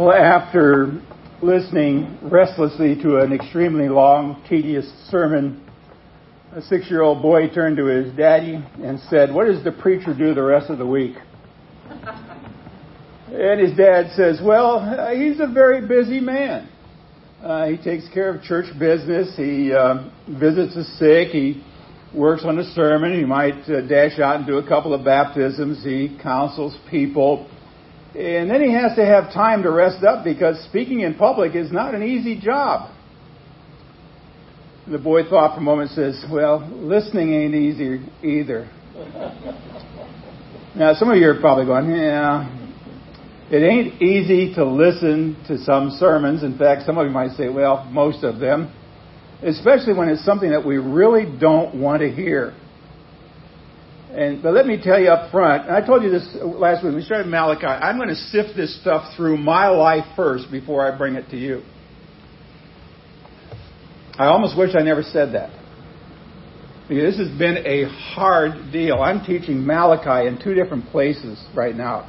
Well, after listening restlessly to an extremely long, tedious sermon, a 6-year-old boy turned to his daddy and said, "What does the preacher do the rest of the week?" And his dad says, "Well, he's a very busy man. He takes care of church business. He visits the sick. He works on a sermon. He might dash out and do a couple of baptisms. He counsels people. And then he has to have time to rest up because speaking in public is not an easy job." The boy thought for a moment and says, "Well, listening ain't easy either." Now, some of you are probably going, "Yeah. It ain't easy to listen to some sermons." In fact, some of you might say, well, most of them, especially when it's something that we really don't want to hear. But let me tell you up front, and I told you this last week, we started Malachi, I'm going to sift this stuff through my life first before I bring it to you. I almost wish I never said that. Because this has been a hard deal. I'm teaching Malachi in 2 different places right now.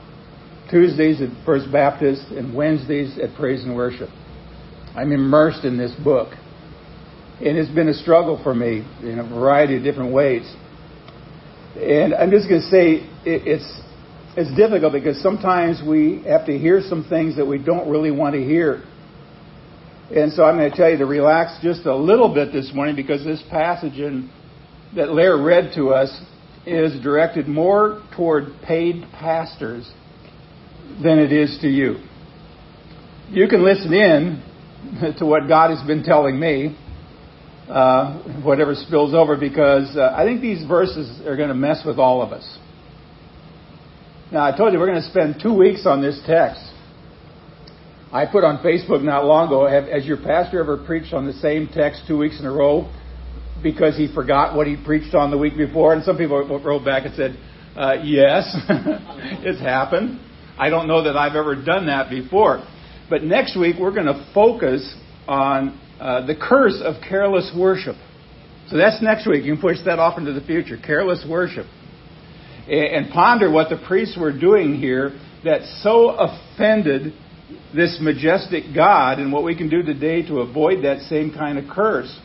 Tuesdays at First Baptist and Wednesdays at Praise and Worship. I'm immersed in this book. And it's been a struggle for me in a variety of different ways. And I'm just going to say it's difficult because sometimes we have to hear some things that we don't really want to hear. And so I'm going to tell you to relax just a little bit this morning because this passage that Lair read to us is directed more toward paid pastors than it is to you. You can listen in to what God has been telling me, whatever spills over, because I think these verses are going to mess with all of us. Now, I told you we're going to spend 2 weeks on this text. I put on Facebook not long ago, has your pastor ever preached on the same text 2 weeks in a row because he forgot what he preached on the week before? And some people wrote back and said, yes, it's happened. I don't know that I've ever done that before. But next week, we're going to focus on the curse of careless worship. So that's next week. You can push that off into the future, careless worship. And ponder what the priests were doing here that so offended this majestic God and what we can do today to avoid that same kind of curse.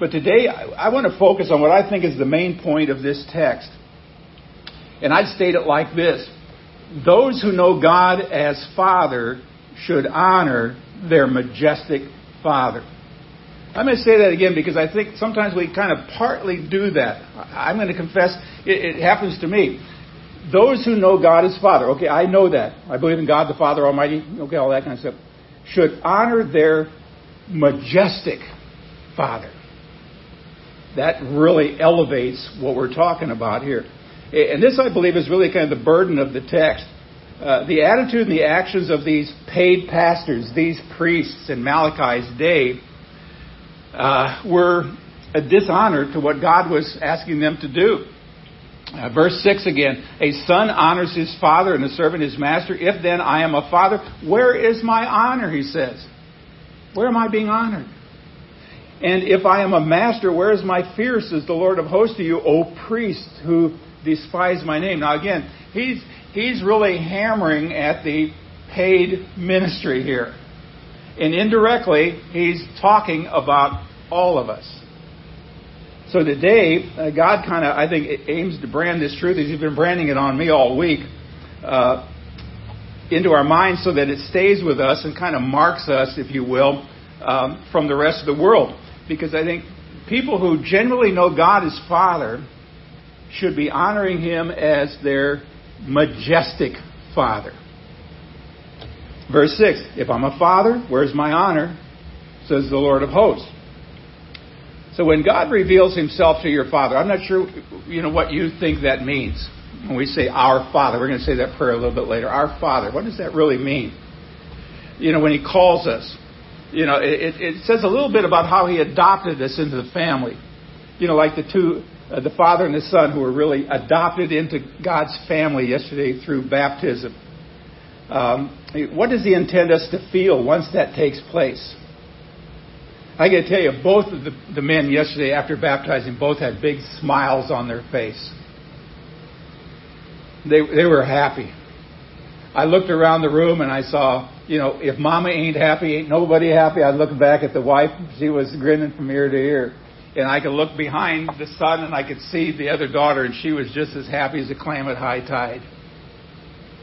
But today, I want to focus on what I think is the main point of this text. And I'd state it like this. Those who know God as Father should honor their majestic Father. I'm going to say that again because I think sometimes we kind of partly do that. I'm going to confess it happens to me. Those who know God as Father, okay, I know that. I believe in God the Father Almighty, okay, all that kind of stuff, should honor their majestic Father. That really elevates what we're talking about here. And this, I believe, is really kind of the burden of the text. The attitude and the actions of these paid pastors, these priests in Malachi's day, were a dishonor to what God was asking them to do. Verse 6 again, a son honors his father and a servant his master. If then I am a father, where is my honor, he says. Where am I being honored? And if I am a master, where is my fear, says the Lord of Hosts to you, O priests who despise my name. Now again, he's really hammering at the paid ministry here. And indirectly, he's talking about all of us. So today, God kind of, I think, aims to brand this truth, as he's been branding it on me all week, into our minds so that it stays with us and kind of marks us, if you will, from the rest of the world. Because I think people who generally know God as Father should be honoring him as their majestic Father. Verse 6, if I'm a father, where's my honor? Says the Lord of Hosts. So when God reveals himself to your father, I'm not sure what you think that means. When we say our Father, we're going to say that prayer a little bit later. Our Father, what does that really mean? When he calls us, it says a little bit about how he adopted us into the family. Like the Father and the Son who were really adopted into God's family yesterday through baptism. What does he intend us to feel once that takes place? I got to tell you, both of the men yesterday after baptizing both had big smiles on their face. They were happy. I looked around the room and I saw you know, if mama ain't happy, ain't nobody happy. I look back at the wife. She was grinning from ear to ear. And I could look behind the son and I could see the other daughter, and she was just as happy as a clam at high tide.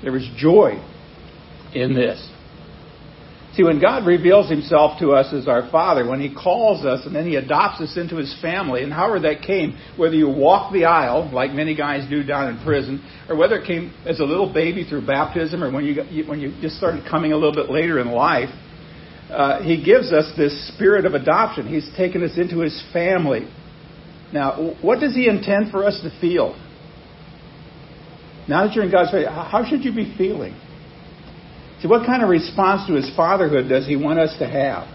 There was joy in this. See, when God reveals himself to us as our Father, when he calls us and then he adopts us into his family, and however that came, whether you walk the aisle, like many guys do down in prison, or whether it came as a little baby through baptism, or when you just started coming a little bit later in life, he gives us this spirit of adoption. He's taken us into his family. Now, what does he intend for us to feel? Now that you're in God's family, how should you be feeling? See, what kind of response to his fatherhood does he want us to have?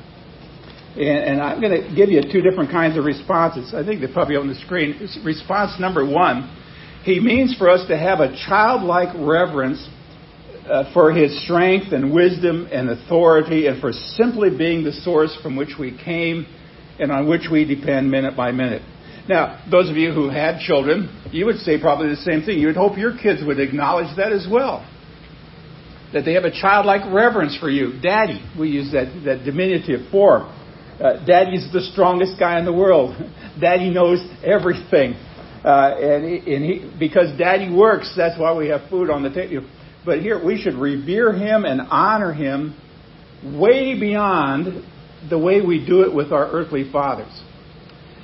And I'm going to give you two different kinds of responses. I think they're probably on the screen. It's response number one, he means for us to have a childlike reverence for his strength and wisdom and authority, and for simply being the source from which we came and on which we depend minute by minute. Now, those of you who had children, you would say probably the same thing. You would hope your kids would acknowledge that as well. That they have a childlike reverence for you. Daddy, we use that diminutive form. Daddy's the strongest guy in the world. Daddy knows everything. Because Daddy works, that's why we have food on the table. But here, we should revere him and honor him way beyond the way we do it with our earthly fathers.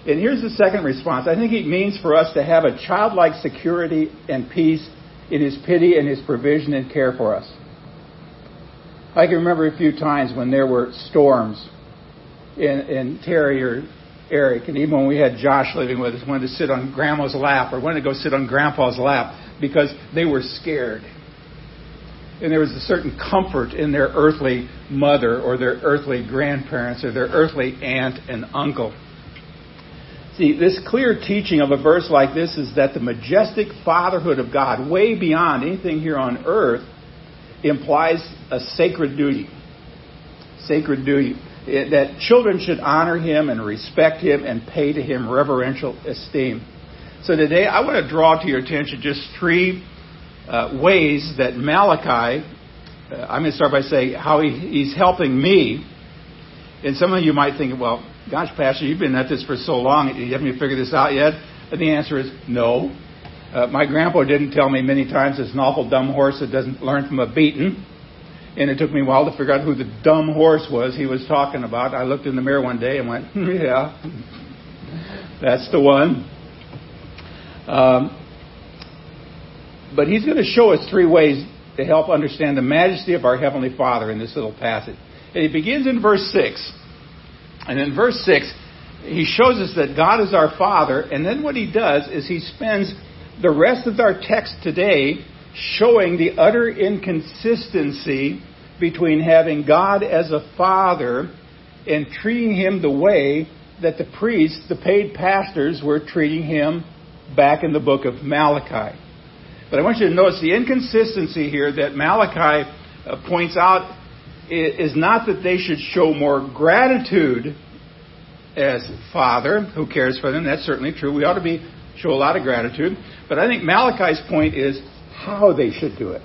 And here's the second response. I think it means for us to have a childlike security and peace in his pity and his provision and care for us. I can remember a few times when there were storms and Terry or Eric, and even when we had Josh living with us, wanted to sit on Grandma's lap or wanted to go sit on Grandpa's lap because they were scared. And there was a certain comfort in their earthly mother or their earthly grandparents or their earthly aunt and uncle. See, this clear teaching of a verse like this is that the majestic fatherhood of God, way beyond anything here on earth, implies a sacred duty. Sacred duty. That children should honor him and respect him and pay to him reverential esteem. So today I want to draw to your attention just three ways that Malachi, I'm going to start by saying how he's helping me. And some of you might think, well, gosh, Pastor, you've been at this for so long. Haven't you figured this out yet? And the answer is no. My grandpa didn't tell me many times it's an awful dumb horse that doesn't learn from a beating. And it took me a while to figure out who the dumb horse was he was talking about. I looked in the mirror one day and went, yeah, that's the one. But he's going to show us three ways to help understand the majesty of our Heavenly Father in this little passage. And he begins in verse 6. And in verse 6, he shows us that God is our Father. And then what he does is he spends the rest of our text today showing the utter inconsistency between having God as a father and treating him the way that the priests, the paid pastors, were treating him back in the book of Malachi. But I want you to notice the inconsistency here that Malachi points out is not that they should show more gratitude as Father who cares for them. That's certainly true. We ought to show a lot of gratitude. But I think Malachi's point is how they should do it.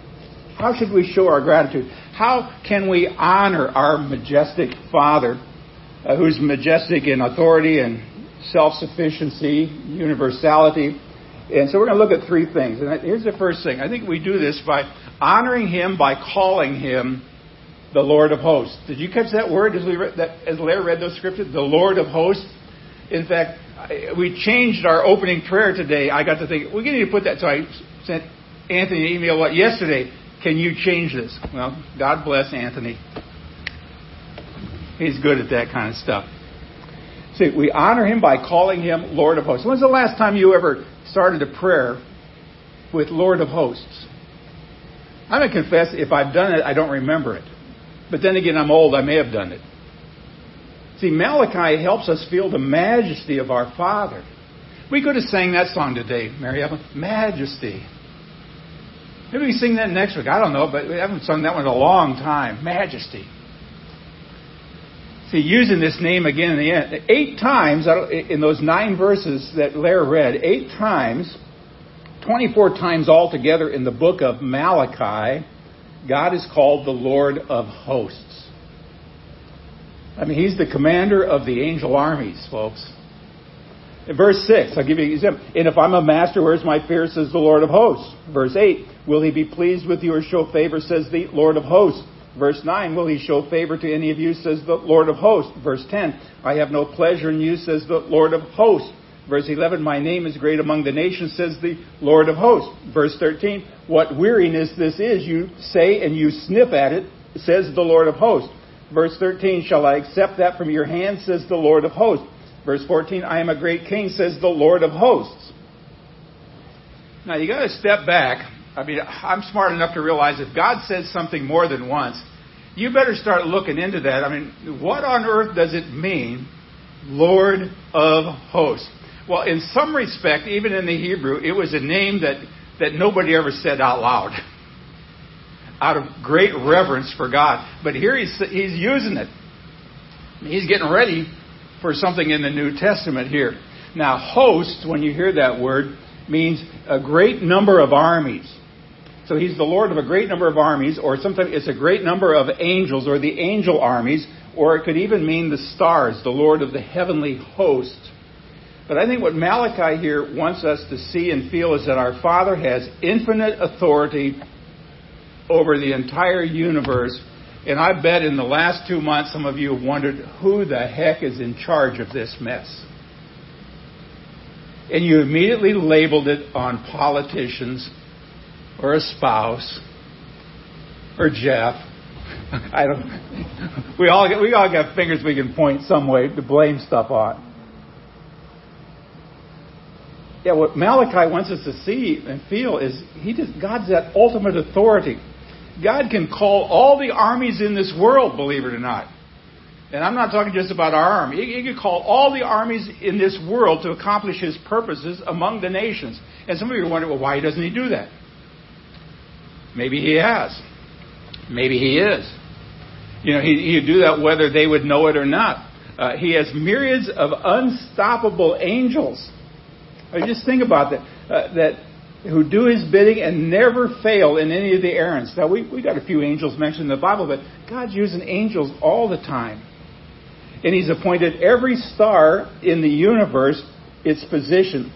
How should we show our gratitude? How can we honor our majestic Father, who's majestic in authority and self-sufficiency, universality? And so we're going to look at three things. And here's the first thing. I think we do this by honoring him by calling him the Lord of Hosts. Did you catch that word as Larry read those scriptures? The Lord of Hosts. In fact, we changed our opening prayer today. I got to think, we need to put that. So I sent Anthony an email yesterday. Can you change this? Well, God bless Anthony. He's good at that kind of stuff. See, we honor him by calling him Lord of Hosts. When's the last time you ever started a prayer with Lord of Hosts? I'm going to confess, if I've done it, I don't remember it. But then again, I'm old. I may have done it. See, Malachi helps us feel the majesty of our Father. We could have sang that song today, Mary Ellen. Majesty. Maybe we sing that next week. I don't know, but we haven't sung that one in a long time. Majesty. See, using this name again in the end. 8 times, in those 9 verses that Lara read, 8 times, 24 times altogether in the book of Malachi, God is called the Lord of Hosts. I mean, he's the commander of the angel armies, folks. In verse 6, I'll give you an example. And if I'm a master, where's my fear, says the Lord of Hosts. Verse 8, will he be pleased with you or show favor, says the Lord of Hosts. Verse 9, will he show favor to any of you, says the Lord of Hosts. Verse 10, I have no pleasure in you, says the Lord of Hosts. Verse 11, my name is great among the nations, says the Lord of Hosts. Verse 13, what weariness this is, you say and you sniff at it, says the Lord of Hosts. Verse 13, shall I accept that from your hand, says the Lord of Hosts. Verse 14, I am a great king, says the Lord of Hosts. Now, you got to step back. I mean, I'm smart enough to realize if God says something more than once, you better start looking into that. I mean, what on earth does it mean, Lord of Hosts? Well, in some respect, even in the Hebrew, it was a name that nobody ever said out loud, out of great reverence for God. But here he's using it. He's getting ready for something in the New Testament here. Now, host, when you hear that word, means a great number of armies. So he's the Lord of a great number of armies, or sometimes it's a great number of angels, or the angel armies, or it could even mean the stars, the Lord of the heavenly host. But I think what Malachi here wants us to see and feel is that our Father has infinite authority over the entire universe. And I bet in the last 2 months, some of you have wondered, who the heck is in charge of this mess? And you immediately labeled it on politicians or a spouse or Jeff. I don't. We all got fingers we can point some way to blame stuff on. Yeah, what Malachi wants us to see and feel is God's that ultimate authority. God can call all the armies in this world, believe it or not. And I'm not talking just about our army. He can call all the armies in this world to accomplish his purposes among the nations. And some of you are wondering, well, why doesn't he do that? Maybe he has. Maybe he is. You know, he'd do that whether they would know it or not. He has myriads of unstoppable angels. I mean, just think about that. Who do his bidding and never fail in any of the errands. Now, we got a few angels mentioned in the Bible, but God's using angels all the time. And he's appointed every star in the universe its position.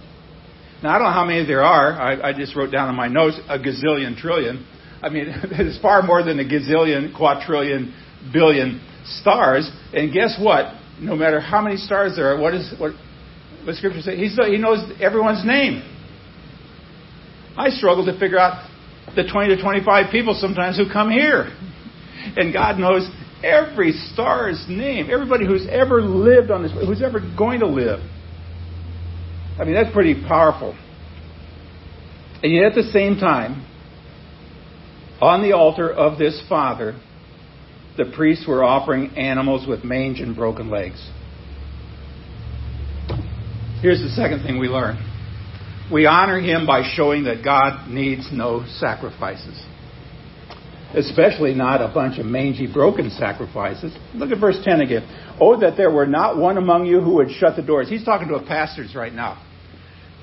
Now, I don't know how many there are. I just wrote down in my notes a gazillion trillion. I mean, it's far more than a gazillion, quadrillion, billion stars. And guess what? No matter how many stars there are, what Scripture says, he knows everyone's name. I struggle to figure out the 20 to 25 people sometimes who come here. And God knows every star's name, everybody who's ever lived on this, who's ever going to live. I mean, that's pretty powerful. And yet at the same time, on the altar of this Father, the priests were offering animals with mange and broken legs. Here's the second thing we learn. We honor him by showing that God needs no sacrifices, especially not a bunch of mangy, broken sacrifices. Look at verse 10 again. Oh, that there were not one among you who would shut the doors. He's talking to pastors right now.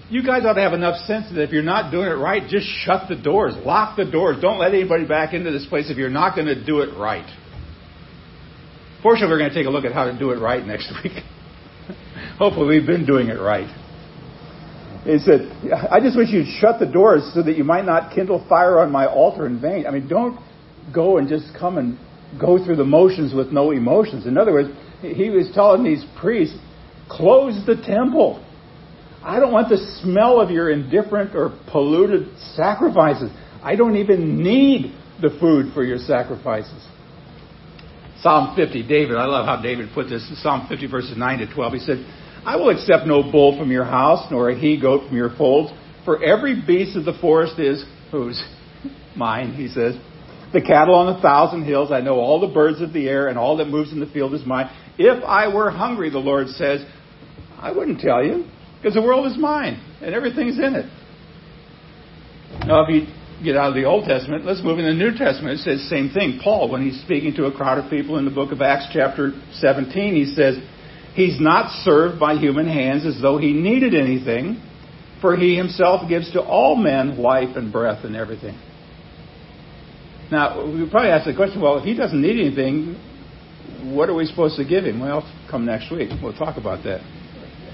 You guys ought to have enough sense that if you're not doing it right, just shut the doors. Lock the doors. Don't let anybody back into this place if you're not going to do it right. Fortunately, we're going to take a look at how to do it right next week. Hopefully, we've been doing it right. He said, I just wish you'd shut the doors so that you might not kindle fire on my altar in vain. I mean, don't go and just come and go through the motions with no emotions. In other words, he was telling these priests, close the temple. I don't want the smell of your indifferent or polluted sacrifices. I don't even need the food for your sacrifices. Psalm 50, David, I love how David put this in Psalm 50, verses 9 to 12. He said, I will accept no bull from your house, nor a he-goat from your folds. For every beast of the forest is whose? Mine, he says. The cattle on 1,000 hills, I know all the birds of the air, and all that moves in the field is mine. If I were hungry, the Lord says, I wouldn't tell you, because the world is mine, and everything's in it. Now, if you get out of the Old Testament, let's move into the New Testament. It says the same thing. Paul, when he's speaking to a crowd of people in the book of Acts chapter 17, he says, he's not served by human hands as though he needed anything, for he himself gives to all men life and breath and everything. Now, we probably ask the question, well, if he doesn't need anything, what are we supposed to give him? Well, come next week. We'll talk about that.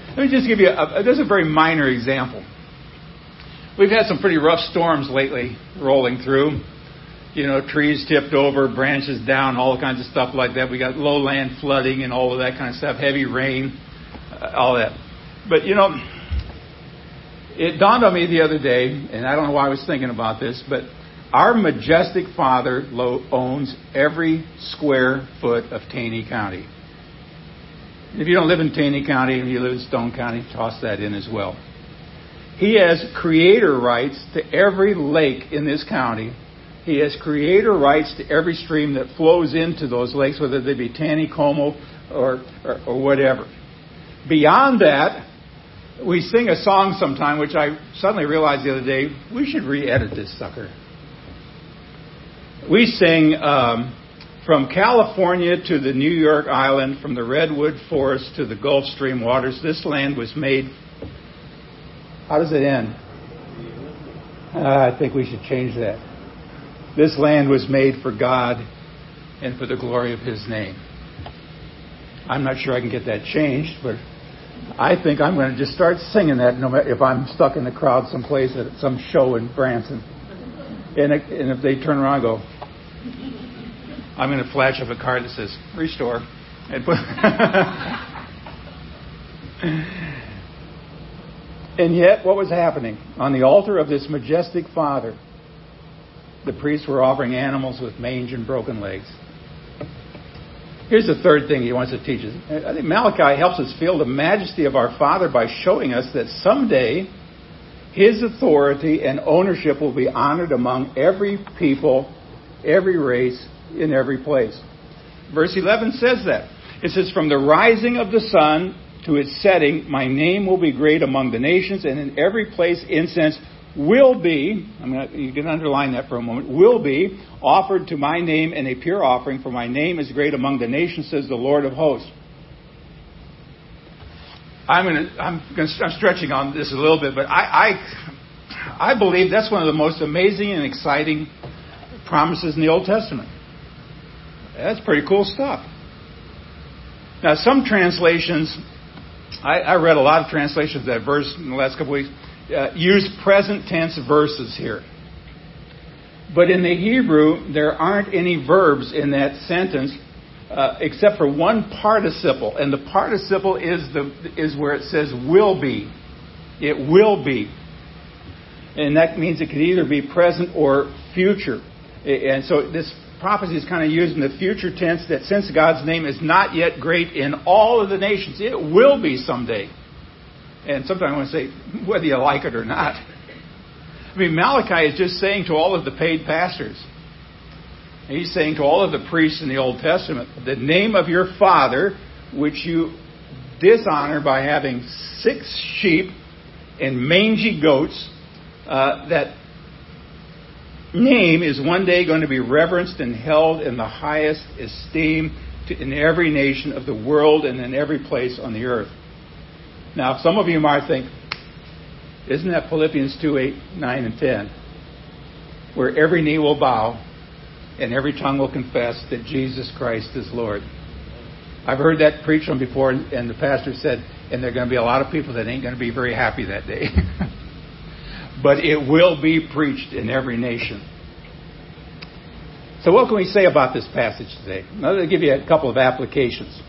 Let me just give you this is a very minor example. We've had some pretty rough storms lately rolling through. You know, trees tipped over, branches down, all kinds of stuff like that. We got lowland flooding and all of that kind of stuff, heavy rain, all that. But, you know, it dawned on me the other day, and I don't know why I was thinking about this, but our majestic Father owns every square foot of Taney County. If you don't live in Taney County, if you live in Stone County, toss that in as well. He has creator rights to every lake in this county. He has creator rights to every stream that flows into those lakes, whether they be Taney, Como, or whatever. Beyond that, we sing a song sometime, which I suddenly realized the other day, we should re-edit this sucker. We sing from California to the New York Island, from the Redwood Forest to the Gulf Stream waters, this land was made. How does it end? I think we should change that. This land was made for God and for the glory of His name. I'm not sure I can get that changed, but I think I'm going to just start singing that no matter if I'm stuck in the crowd someplace at some show in Branson. And if they turn around and go, I'm going to flash up a card that says, restore. And yet, what was happening? On the altar of this majestic Father, the priests were offering animals with mange and broken legs. Here's the third thing he wants to teach us. I think Malachi helps us feel the majesty of our Father by showing us that someday His authority and ownership will be honored among every people, every race, in every place. Verse 11 says that. It says, from the rising of the sun to its setting, my name will be great among the nations, and in every place incense will be, you can underline that for a moment, will be offered to my name in a pure offering, for my name is great among the nations, says the Lord of Hosts. I'm stretching on this a little bit, but I believe that's one of the most amazing and exciting promises in the Old Testament. That's pretty cool stuff. Now, some translations, I read a lot of translations of that verse in the last couple of weeks, use present tense verses here. But in the Hebrew, there aren't any verbs in that sentence except for one participle. And the participle is where it says will be. It will be. And that means it could either be present or future. And so this prophecy is kind of used in the future tense, that since God's name is not yet great in all of the nations, it will be someday. And sometimes I want to say, whether you like it or not. I mean, Malachi is just saying to all of the paid pastors, he's saying to all of the priests in the Old Testament, the name of your father, which you dishonor by having 6 sheep and mangy goats, that name is one day going to be reverenced and held in the highest esteem in every nation of the world and in every place on the earth. Now, some of you might think, isn't that Philippians 2:8, 9, and 10, where every knee will bow and every tongue will confess that Jesus Christ is Lord? I've heard that preached on before, and the pastor said, and there are going to be a lot of people that ain't going to be very happy that day. But it will be preached in every nation. So what can we say about this passage today? Now, let me give you a couple of applications.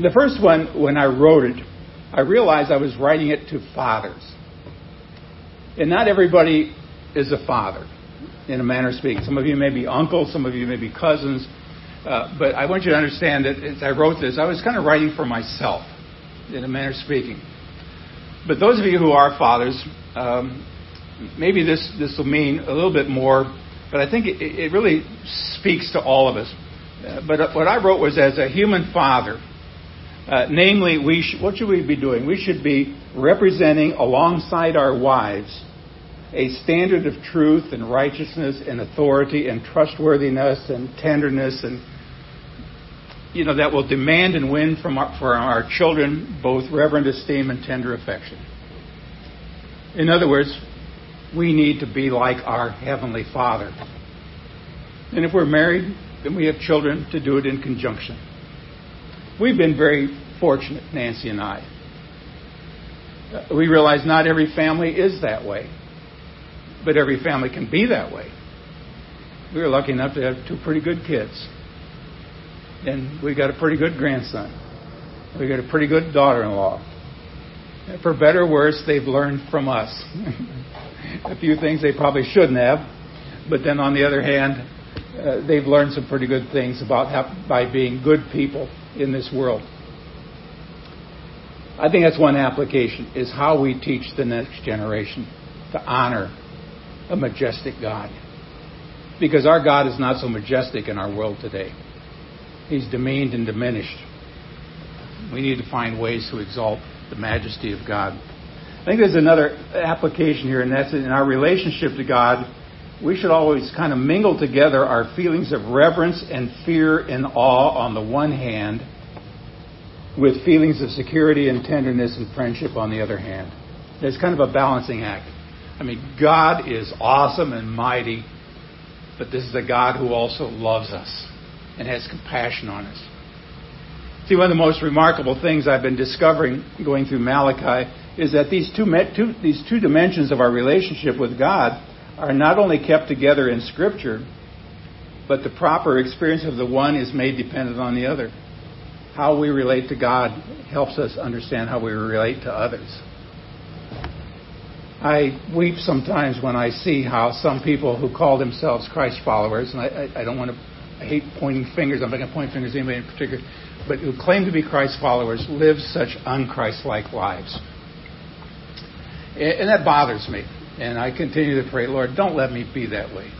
The first one, when I wrote it, I realized I was writing it to fathers. And not everybody is a father, in a manner of speaking. Some of you may be uncles, some of you may be cousins. But I want you to understand that as I wrote this, I was kind of writing for myself, in a manner of speaking. But those of you who are fathers, maybe this will mean a little bit more, but I think it really speaks to all of us. But what I wrote was as a human father. Namely, what should we be doing? We should be representing alongside our wives a standard of truth and righteousness and authority and trustworthiness and tenderness and, you know, that will demand and win from our children both reverent esteem and tender affection. In other words, we need to be like our Heavenly Father. And if we're married, then we have children to do it in conjunction. We've been very fortunate, Nancy and I. We realize not every family is that way, but every family can be that way. We were lucky enough to have two pretty good kids. And we got a pretty good grandson. We got a pretty good daughter-in-law. And for better or worse, they've learned from us. A few things they probably shouldn't have. But then on the other hand, they've learned some pretty good things about by being good people in this world. I think that's one application, is how we teach the next generation to honor a majestic God. Because our God is not so majestic in our world today. He's demeaned and diminished. We need to find ways to exalt the majesty of God. I think there's another application here, and that's in our relationship to God. We should always kind of mingle together our feelings of reverence and fear and awe on the one hand with feelings of security and tenderness and friendship on the other hand. It's kind of a balancing act. I mean, God is awesome and mighty, but this is a God who also loves us and has compassion on us. See, one of the most remarkable things I've been discovering going through Malachi is that these two dimensions of our relationship with God are not only kept together in Scripture, but the proper experience of the one is made dependent on the other. How we relate to God helps us understand how we relate to others. I weep sometimes when I see how some people who call themselves Christ followers, and I don't want to, I hate pointing fingers, I'm not going to point fingers at anybody in particular, but who claim to be Christ followers live such un-Christ-like lives. And that bothers me. And I continue to pray, Lord, don't let me be that way.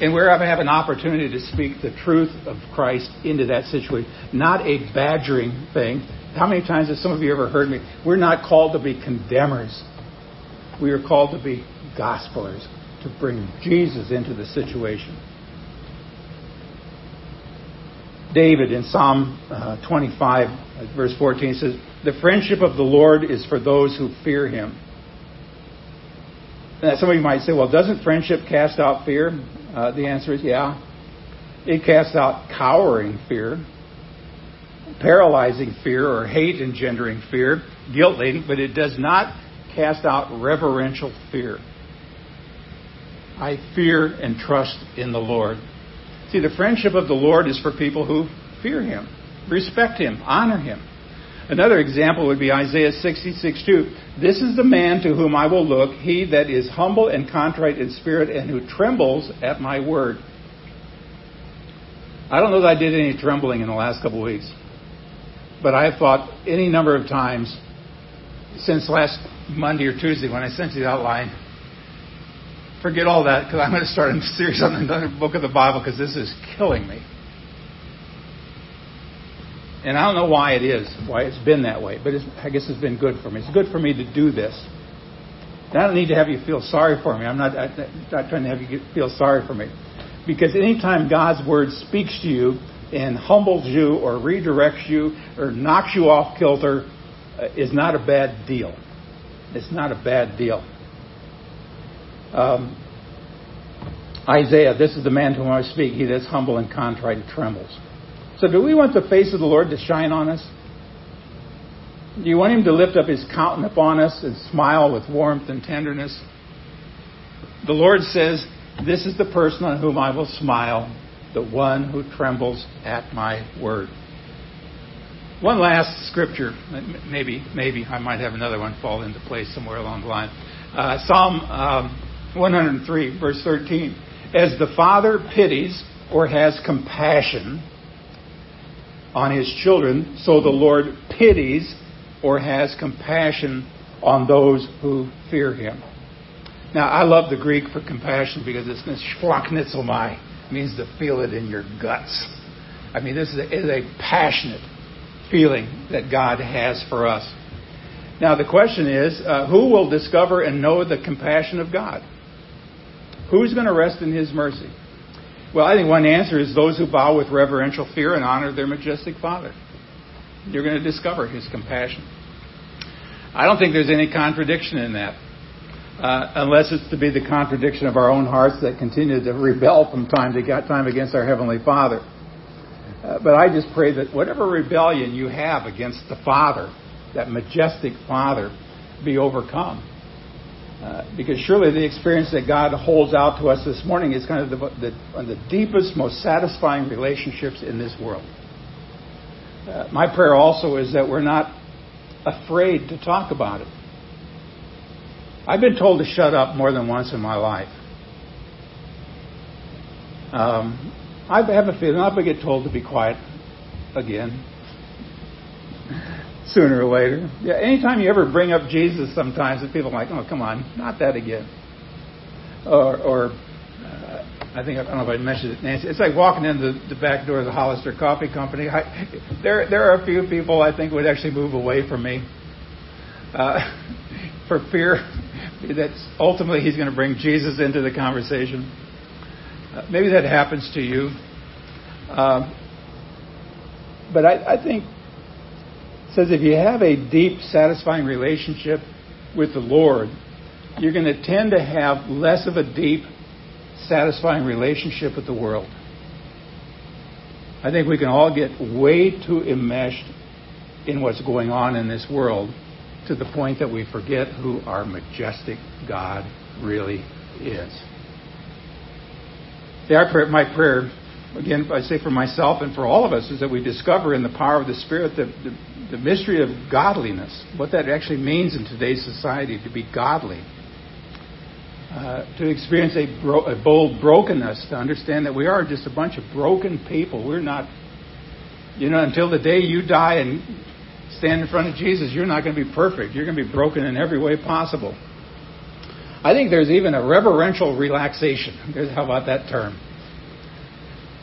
And wherever I have an opportunity to speak the truth of Christ into that situation, not a badgering thing. How many times have some of you ever heard me? We're not called to be condemners. We are called to be gospelers, to bring Jesus into the situation. David in Psalm 25, verse 14 says, "The friendship of the Lord is for those who fear him." Now, some of you might say, well, doesn't friendship cast out fear? The answer is yeah. It casts out cowering fear, paralyzing fear, or hate-engendering fear, guilt-laden, but it does not cast out reverential fear. I fear and trust in the Lord. See, the friendship of the Lord is for people who fear him, respect him, honor him. Another example would be Isaiah 66:2. "This is the man to whom I will look, he that is humble and contrite in spirit and who trembles at my word." I don't know that I did any trembling in the last couple of weeks, but I have thought any number of times since last Monday or Tuesday when I sent you the outline, forget all that because I'm going to start a series on another book of the Bible because this is killing me. And I don't know why it is, why it's been that way, but I guess it's been good for me. It's good for me to do this. And I don't need to have you feel sorry for me. I'm not trying to have you feel sorry for me. Because anytime God's Word speaks to you and humbles you or redirects you or knocks you off kilter, is not a bad deal. It's not a bad deal. Isaiah, "This is the man to whom I speak, he that's humble and contrite and trembles." So do we want the face of the Lord to shine on us? Do you want him to lift up his countenance upon us and smile with warmth and tenderness? The Lord says, "This is the person on whom I will smile, the one who trembles at my word." One last scripture. Maybe I might have another one fall into place somewhere along the line. Psalm 103, verse 13. "As the Father pities or has compassion on his children, so the Lord pities or has compassion on those who fear him." Now, I love the Greek for compassion because it's schlachnizomai, means to feel it in your guts. I mean, this is a passionate feeling that God has for us. Now, the question is, who will discover and know the compassion of God? Who's going to rest in his mercy? Well, I think one answer is those who bow with reverential fear and honor their majestic Father. You're going to discover his compassion. I don't think there's any contradiction in that. unless it's to be the contradiction of our own hearts that continue to rebel from time to time against our Heavenly Father. But I just pray that whatever rebellion you have against the Father, that majestic Father, be overcome. Because surely the experience that God holds out to us this morning is kind of one of the deepest, most satisfying relationships in this world. My prayer also is that we're not afraid to talk about it. I've been told to shut up more than once in my life. I have a feeling I'll get told to be quiet again sooner or later. Yeah, anytime you ever bring up Jesus, sometimes the people are like, "Oh, come on, not that again." Or I think I don't know if I mentioned it, Nancy. It's like walking in the back door of the Hollister Coffee Company. There are a few people I think would actually move away from me for fear that ultimately he's going to bring Jesus into the conversation. Maybe that happens to you. But I think it says if you have a deep, satisfying relationship with the Lord, you're going to tend to have less of a deep, satisfying relationship with the world. I think we can all get way too enmeshed in what's going on in this world to the point that we forget who our majestic God really is. My prayer, again, I say for myself and for all of us, is that we discover in the power of the Spirit the mystery of godliness, what that actually means in today's society, to be godly, to experience a bold brokenness, to understand that we are just a bunch of broken people. We're not, until the day you die and stand in front of Jesus, you're not going to be perfect. You're going to be broken in every way possible. I think there's even a reverential relaxation. How about that term?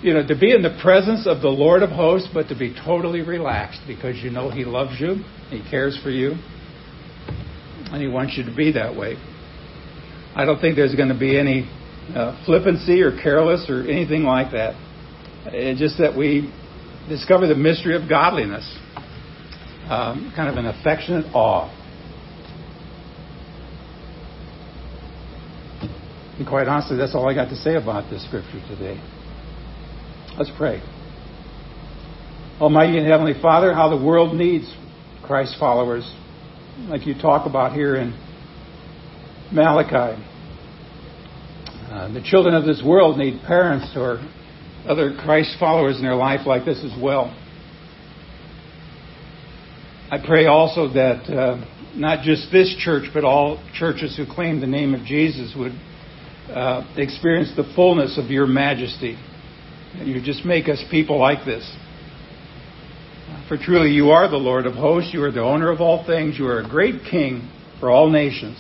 To be in the presence of the Lord of Hosts, but to be totally relaxed because you know He loves you, He cares for you, and He wants you to be that way. I don't think there's going to be any flippancy or careless or anything like that. It's just that we discover the mystery of godliness, kind of an affectionate awe. And quite honestly, that's all I got to say about this scripture today. Let's pray. Almighty and Heavenly Father, how the world needs Christ followers, like you talk about here in Malachi. The children of this world need parents or other Christ followers in their life like this as well. I pray also that not just this church, but all churches who claim the name of Jesus would experience the fullness of your majesty. You just make us people like this. For truly you are the Lord of hosts. You are the owner of all things. You are a great king for all nations.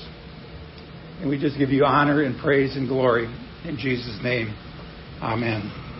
And we just give you honor and praise and glory. In Jesus' name, amen.